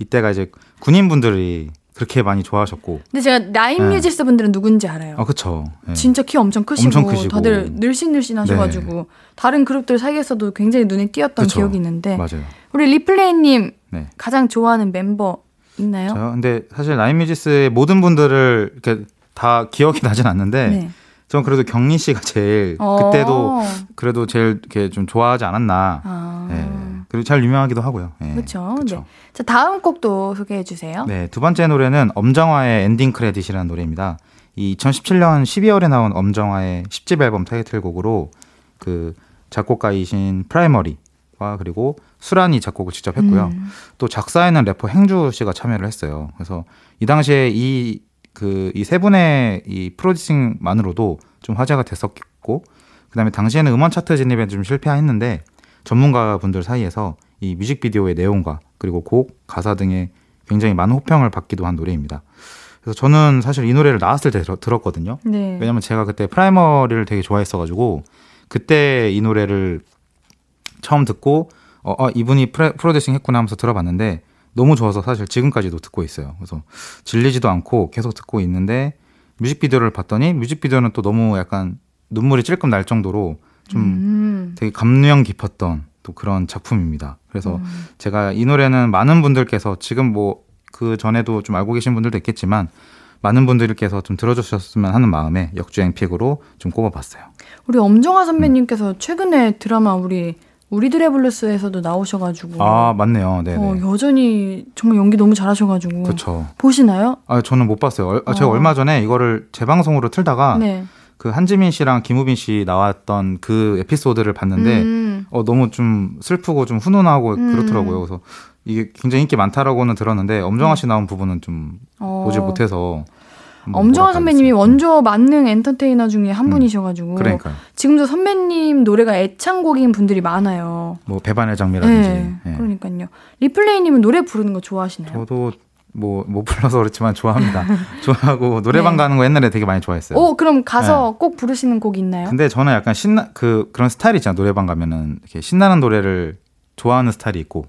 이때가 이제 군인분들이 그렇게 많이 좋아하셨고. 근데 제가 나인뮤지스 네. 분들은 누군지 알아요. 아, 그쵸. 네. 진짜 키 엄청 크시고. 다들 늘씬늘씬 하셔가지고. 네. 다른 그룹들 사이에서도 굉장히 눈에 띄었던 그쵸. 기억이 있는데. 맞아요. 우리 리플레이님 네. 가장 좋아하는 멤버 있나요? 저요? 근데 사실 나인뮤지스의 모든 분들을 이렇게 다 기억이 나진 않는데. 네. 전 그래도 경리 씨가 제일 그때도 그래도 제일 이렇게 좀 좋아하지 않았나. 아. 네. 그리고 잘 유명하기도 하고요. 네. 그렇죠. 네. 자, 다음 곡도 소개해 주세요. 네, 두 번째 노래는 엄정화의 엔딩 크레딧이라는 노래입니다. 이 2017년 12월에 나온 엄정화의 10집 앨범 타이틀곡으로 그 작곡가이신 프라이머리와 그리고 수란이 작곡을 직접 했고요. 또 작사에는 래퍼 행주 씨가 참여를 했어요. 그래서 이 당시에 이 세 분의 이 프로듀싱만으로도 좀 화제가 됐었고, 그 다음에 당시에는 음원 차트 진입에 좀 실패했는데, 전문가분들 사이에서 이 뮤직비디오의 내용과 그리고 곡, 가사 등에 굉장히 많은 호평을 받기도 한 노래입니다. 그래서 저는 사실 이 노래를 나왔을 때 들었거든요. 네. 왜냐면 제가 그때 프라이머리를 되게 좋아했어가지고, 그때 이 노래를 처음 듣고, 이분이 프로듀싱 했구나 하면서 들어봤는데, 너무 좋아서 사실 지금까지도 듣고 있어요. 그래서 질리지도 않고 계속 듣고 있는데 뮤직비디오를 봤더니 뮤직비디오는 또 너무 약간 눈물이 찔끔 날 정도로 좀 되게 감명 깊었던 또 그런 작품입니다. 그래서 제가 이 노래는 많은 분들께서 지금 뭐 그 전에도 좀 알고 계신 분들도 있겠지만 많은 분들께서 좀 들어주셨으면 하는 마음에 역주행 픽으로 좀 꼽아봤어요. 우리 엄정화 선배님께서 최근에 드라마 우리들의 블루스에서도 나오셔가지고 아 맞네요. 네. 여전히 정말 연기 너무 잘하셔가지고 그렇죠. 보시나요? 아 저는 못 봤어요. 제가 얼마 전에 이거를 재방송으로 틀다가 네. 그 한지민 씨랑 김우빈 씨 나왔던 그 에피소드를 봤는데 너무 좀 슬프고 좀 훈훈하고 그렇더라고요. 그래서 이게 굉장히 인기 많다라고는 들었는데 엄정화 씨 나온 부분은 좀 보지 못해서. 엄정화 선배님이 원조 만능 엔터테이너 중에 한 분이셔가지고 그러니까요. 지금도 선배님 노래가 애창곡인 분들이 많아요. 뭐 배반의 장미라든지. 네, 네. 그러니까요. 리플레이님은 노래 부르는 거 좋아하시나요? 저도 뭐 못 불러서 그렇지만 좋아합니다. 좋아하고 노래방 네. 가는 거 옛날에 되게 많이 좋아했어요. 오 그럼 가서 네. 꼭 부르시는 곡이 있나요? 근데 저는 약간 그런 스타일 있잖아요. 노래방 가면은 이렇게 신나는 노래를 좋아하는 스타일이 있고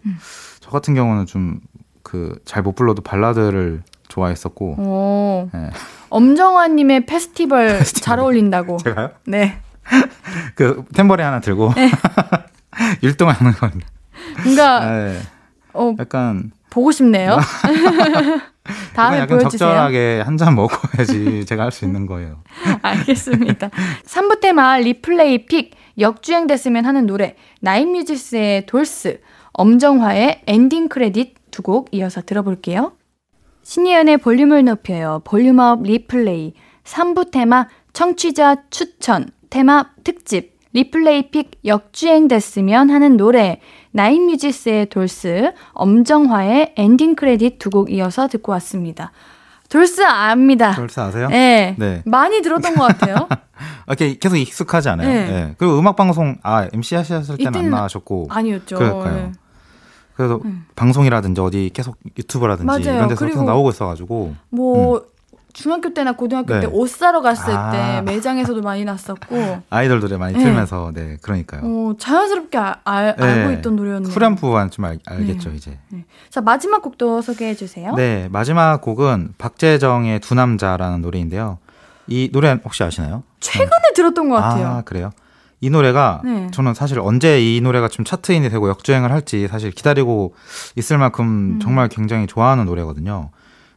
저 같은 경우는 좀 그 잘 못 불러도 발라드를 좋아했었고. 네. 엄정화님의 페스티벌 잘 어울린다고. 제가요? 네. 그 탬버린 하나 들고 네. 율동하는 건. 그러니까 네. 약간 보고 싶네요. 다음에 약간 보여주세요. 적절하게 한 잔 먹어야지 제가 할 수 있는 거예요. 알겠습니다. 3부 테마 리플레이 픽 역주행 됐으면 하는 노래 나인뮤지스의 돌스, 엄정화의 엔딩 크레딧 두 곡 이어서 들어볼게요. 신예은의 볼륨을 높여요. 볼륨업 리플레이 3부 테마 청취자 추천 테마 특집 리플레이 픽 역주행 됐으면 하는 노래 나인뮤지스의 돌스, 엄정화의 엔딩 크레딧 두 곡 이어서 듣고 왔습니다. 돌스 압니다. 돌스 아세요? 네. 네. 많이 들었던 것 같아요. 이렇게 계속 익숙하지 않아요? 네. 네. 그리고 음악방송 MC 하셨을 때는 안 나가셨고 아니었죠. 그러니까요. 네. 그래서 방송이라든지 어디 계속 유튜브라든지 맞아요. 이런 데서 계속 나오고 있어가지고 뭐 중학교 때나 고등학교 때 옷 사러 갔을 때 매장에서도 많이 났었고 아이돌 노래 많이 틀면서 네 그러니까요. 자연스럽게 알고 있던 노래였는데 후렴부만 좀 알겠죠 이제. 네. 자 마지막 곡도 소개해 주세요. 네 마지막 곡은 박재정의 두 남자라는 노래인데요. 이 노래 혹시 아시나요? 최근에 들었던 것 같아요. 아 그래요? 이 노래가 저는 사실 언제 이 노래가 좀 차트인이 되고 역주행을 할지 사실 기다리고 있을 만큼 정말 굉장히 좋아하는 노래거든요.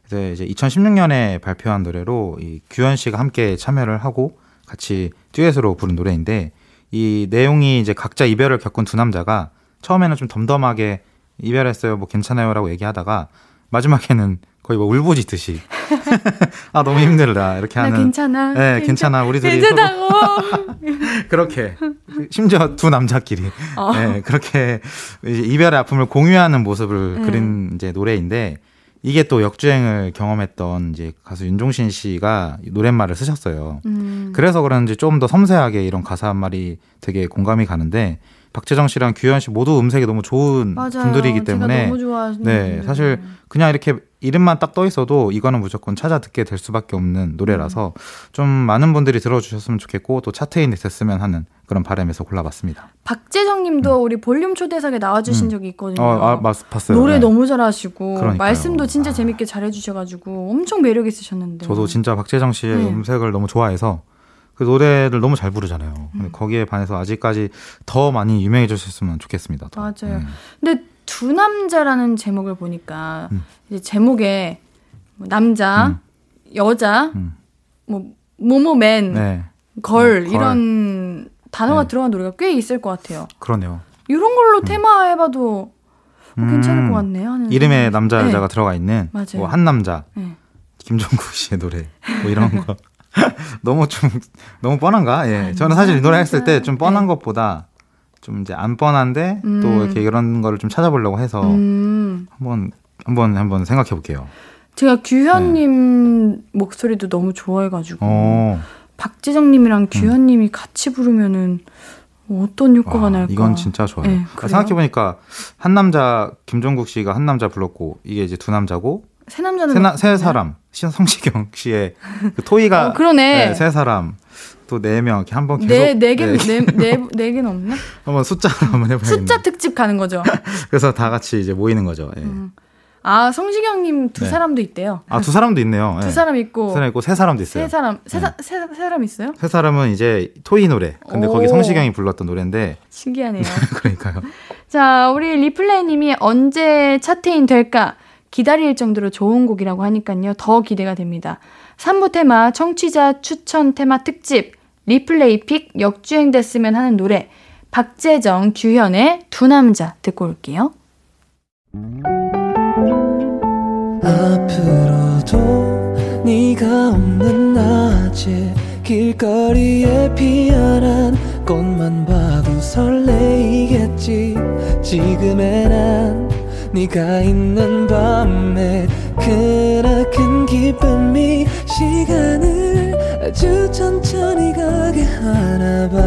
그래서 이제 2016년에 발표한 노래로 이 규현 씨가 함께 참여를 하고 같이 듀엣으로 부른 노래인데 이 내용이 이제 각자 이별을 겪은 두 남자가 처음에는 좀 덤덤하게 이별했어요, 뭐 괜찮아요라고 얘기하다가 마지막에는 거의 뭐 울부짖듯이 아 너무 힘들다 이렇게 하는. 나 괜찮아. 네 괜찮아 우리 둘이 괜찮다고. 그렇게 심지어 두 남자끼리 네, 그렇게 이제 이별의 아픔을 공유하는 모습을 그린 이제 노래인데 이게 또 역주행을 경험했던 이제 가수 윤종신 씨가 노랫말을 쓰셨어요. 그래서 그런지 좀 더 섬세하게 이런 가사 한 마리 되게 공감이 가는데 박재정 씨랑 규현 씨 모두 음색이 너무 좋은 맞아요. 분들이기 때문에 제가 너무 좋아하시는 네, 사실 그냥 이렇게 이름만 딱 떠 있어도 이거는 무조건 찾아 듣게 될 수밖에 없는 노래라서 좀 많은 분들이 들어주셨으면 좋겠고 또 차트에 됐으면 하는 그런 바람에서 골라봤습니다. 박재정님도 우리 볼륨 초대석에 나와주신 적이 있거든요. 봤어요. 노래 네. 너무 잘하시고 그러니까요. 말씀도 진짜 재밌게 잘해주셔가지고 엄청 매력 있으셨는데 저도 진짜 박재정 씨의 음색을 너무 좋아해서 그 노래를 너무 잘 부르잖아요. 거기에 반해서 아직까지 더 많이 유명해졌으면 좋겠습니다. 더. 맞아요. 근데 두 남자라는 제목을 보니까 이제 제목에 뭐 남자, 여자, 뭐뭐맨, 네. 걸 이런 단어가 네. 들어간 노래가 꽤 있을 것 같아요. 그러네요. 이런 걸로 테마 해봐도 괜찮을 것 같네요. 하는 이름에 생각이. 남자, 여자가 네. 들어가 있는 뭐 한 남자, 네. 김종국 씨의 노래 뭐 이런 거. 너무 좀 너무 뻔한가? 예. 아니, 저는 사실 이 노래 했을 때 좀 뻔한 네. 것보다 좀 이제 안 뻔한데 또 이렇게 이런 거를 좀 찾아보려고 해서 한번 생각해 볼게요. 제가 규현님 네. 목소리도 너무 좋아해가지고 박재정님이랑 규현님이 같이 부르면은 어떤 효과가 와, 날까? 이건 진짜 좋아요. 네, 생각해 보니까 한 남자 김종국 씨가 한 남자 불렀고 이게 이제 두 남자고. 세 남자는 세 사람 성시경 씨의 그 토이가 그러네. 네, 세 사람 또 네 명 이렇게 한번 계속 네 개는 없나? 한번 숫자 한번 해봐야겠네. 숫자 특집 가는 거죠. 그래서 다 같이 이제 모이는 거죠. 예. 아 성시경님 두 네. 사람도 있대요. 아 두 사람도 있네요. 두 사람 있고 세 사람도 있어요. 세 사람 있어요? 세 사람은 이제 토이 노래. 근데 오. 거기 성시경이 불렀던 노래인데 신기하네요. 그러니까요. 자 우리 리플레이님이 언제 차트인 될까? 기다릴 정도로 좋은 곡이라고 하니까요. 더 기대가 됩니다. 3부 테마 청취자 추천 테마 특집 리플레이 픽 역주행 됐으면 하는 노래 박재정, 규현의 두 남자 듣고 올게요. 앞으로도 네가 없는 낮에 길거리에 피어난 꽃만 봐도 설레이겠지 지금의 난 네가 있는 밤에 그나큰 기쁨이 시간을 아주 천천히 가게 하나봐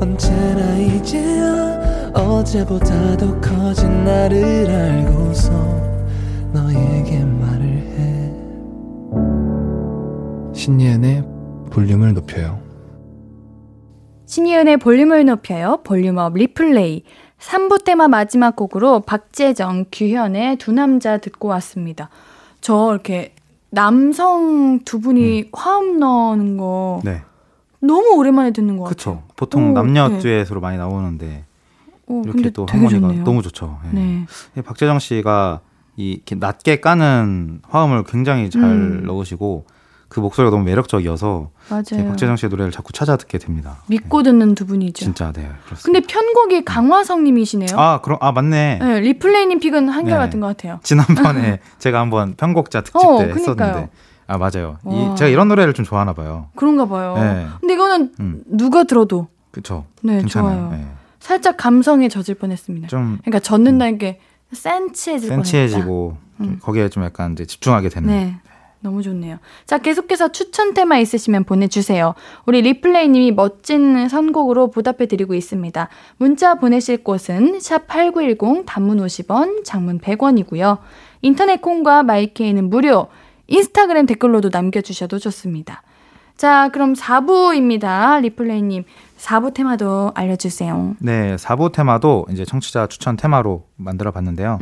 언제나 이제야 어제보다 더 커진 나를 알고서 너에게 말을 해 신예은의 볼륨을 높여요 신예은의 볼륨을 높여요 볼륨업 리플레이 3부 테마 마지막 곡으로 박재정, 규현의 두 남자 듣고 왔습니다. 저 이렇게 남성 두 분이 화음 넣는 거 네. 너무 오랜만에 듣는 것 그쵸. 같아요. 그렇죠. 보통 남녀 네. 듀엣으로 많이 나오는데 이렇게 또 하모니가 좋네요. 너무 좋죠. 네. 네. 박재정 씨가 이렇게 낮게 까는 화음을 굉장히 잘 넣으시고 그 목소리가 너무 매력적이어서 맞아요. 박재정 씨의 노래를 자꾸 찾아 듣게 됩니다. 믿고 네. 듣는 두 분이죠. 진짜 네. 그렇습니다. 근데 편곡이 강화성님이시네요. 아 맞네. 네, 리플레이님 픽은 한결 네. 같은 것 같아요. 지난번에 제가 한번 편곡자 특집 때 했었는데 아 맞아요. 제가 이런 노래를 좀 좋아하나 봐요. 그런가 봐요. 네. 근데 이거는 누가 들어도 그렇죠. 네, 괜찮아요. 좋아요. 네. 살짝 감성에 젖을 뻔했습니다. 좀 그러니까 젖는다는 게 센치해지고 거기에 좀 약간 이제 집중하게 되는. 네. 너무 좋네요. 자, 계속해서 추천 테마 있으시면 보내주세요. 우리 리플레이님이 멋진 선곡으로 보답해드리고 있습니다. 문자 보내실 곳은 샵 8910 단문 50원, 장문 100원이고요. 인터넷 콩과 마이케이는 무료, 인스타그램 댓글로도 남겨주셔도 좋습니다. 자, 그럼 4부입니다. 리플레이님, 4부 테마도 알려주세요. 네, 4부 테마도 이제 청취자 추천 테마로 만들어봤는데요.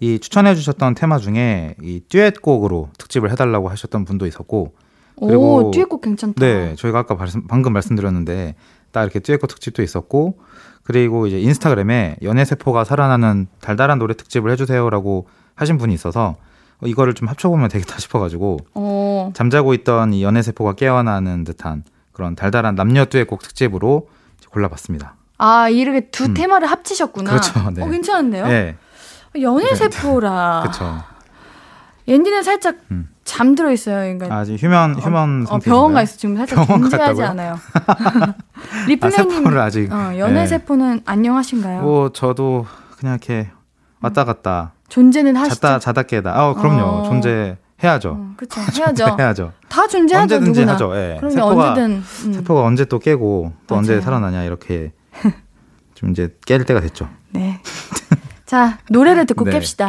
이 추천해주셨던 테마 중에 이 듀엣곡으로 특집을 해달라고 하셨던 분도 있었고, 그리고 듀엣곡 괜찮다. 네, 저희가 아까 방금 말씀드렸는데 딱 이렇게 듀엣곡 특집도 있었고, 그리고 이제 인스타그램에 연애 세포가 살아나는 달달한 노래 특집을 해주세요라고 하신 분이 있어서. 이거를 좀 합쳐보면 되겠다 싶어가지고 잠자고 있던 이 연애세포가 깨어나는 듯한 그런 달달한 남녀 듀엣곡 특집으로 골라봤습니다. 아 이렇게 두 테마를 합치셨구나. 그렇죠. 네. 괜찮은데요? 네. 연애세포라. 그렇죠. 엔디는 살짝 잠들어 있어요. 그러니까 아 지금 휴면 상태. 병원 가 있어 지금 살짝 존재하지 않아요. 리플레이님 아, 아직. 연애세포는 네. 안녕하신가요? 저도 그냥 이렇게 왔다 갔다. 존재는 하시죠? 자다 깨다. 그럼요. 존재해 해야죠. 그렇죠. 해야죠. 해야죠. 다 존재하죠. 언제든지 누구나. 하죠. 예. 그럼 언제든 세포가 언제 또 깨고 또 맞아요. 언제 살아나냐 이렇게 좀 이제 깰 때가 됐죠. 네. 자, 노래를 듣고 네. 깹시다.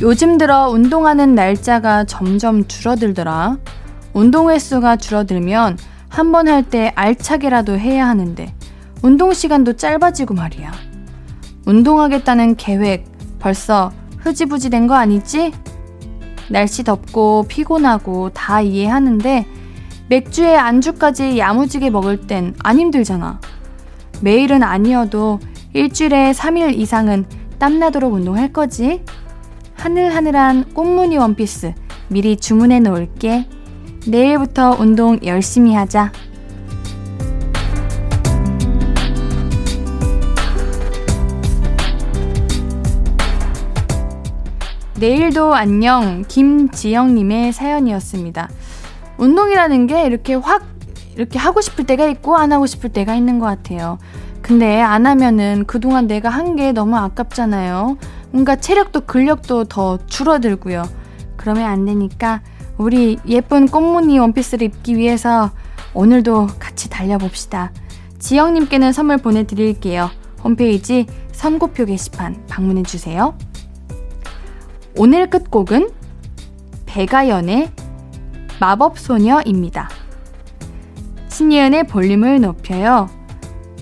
요즘 들어 운동하는 날짜가 점점 줄어들더라. 운동 횟수가 줄어들면 한 번 할 때 알차게라도 해야 하는데 운동 시간도 짧아지고 말이야. 운동하겠다는 계획 벌써 흐지부지 된 거 아니지? 날씨 덥고 피곤하고 다 이해하는데 맥주에 안주까지 야무지게 먹을 땐 안 힘들잖아. 매일은 아니어도 일주일에 3일 이상은 땀나도록 운동할 거지? 하늘하늘한 꽃무늬 원피스 미리 주문해 놓을게. 내일부터 운동 열심히 하자. 내일도 안녕. 김지영님의 사연이었습니다. 운동이라는 게 이렇게 확 이렇게 하고 싶을 때가 있고 안 하고 싶을 때가 있는 것 같아요. 근데 안 하면은 그동안 내가 한 게 너무 아깝잖아요. 뭔가 체력도 근력도 더 줄어들고요. 그러면 안 되니까 우리 예쁜 꽃무늬 원피스를 입기 위해서 오늘도 같이 달려봅시다. 지영님께는 선물 보내드릴게요. 홈페이지 선고표 게시판 방문해주세요. 오늘 끝곡은 백아연의 마법소녀입니다. 신예은의 볼륨을 높여요.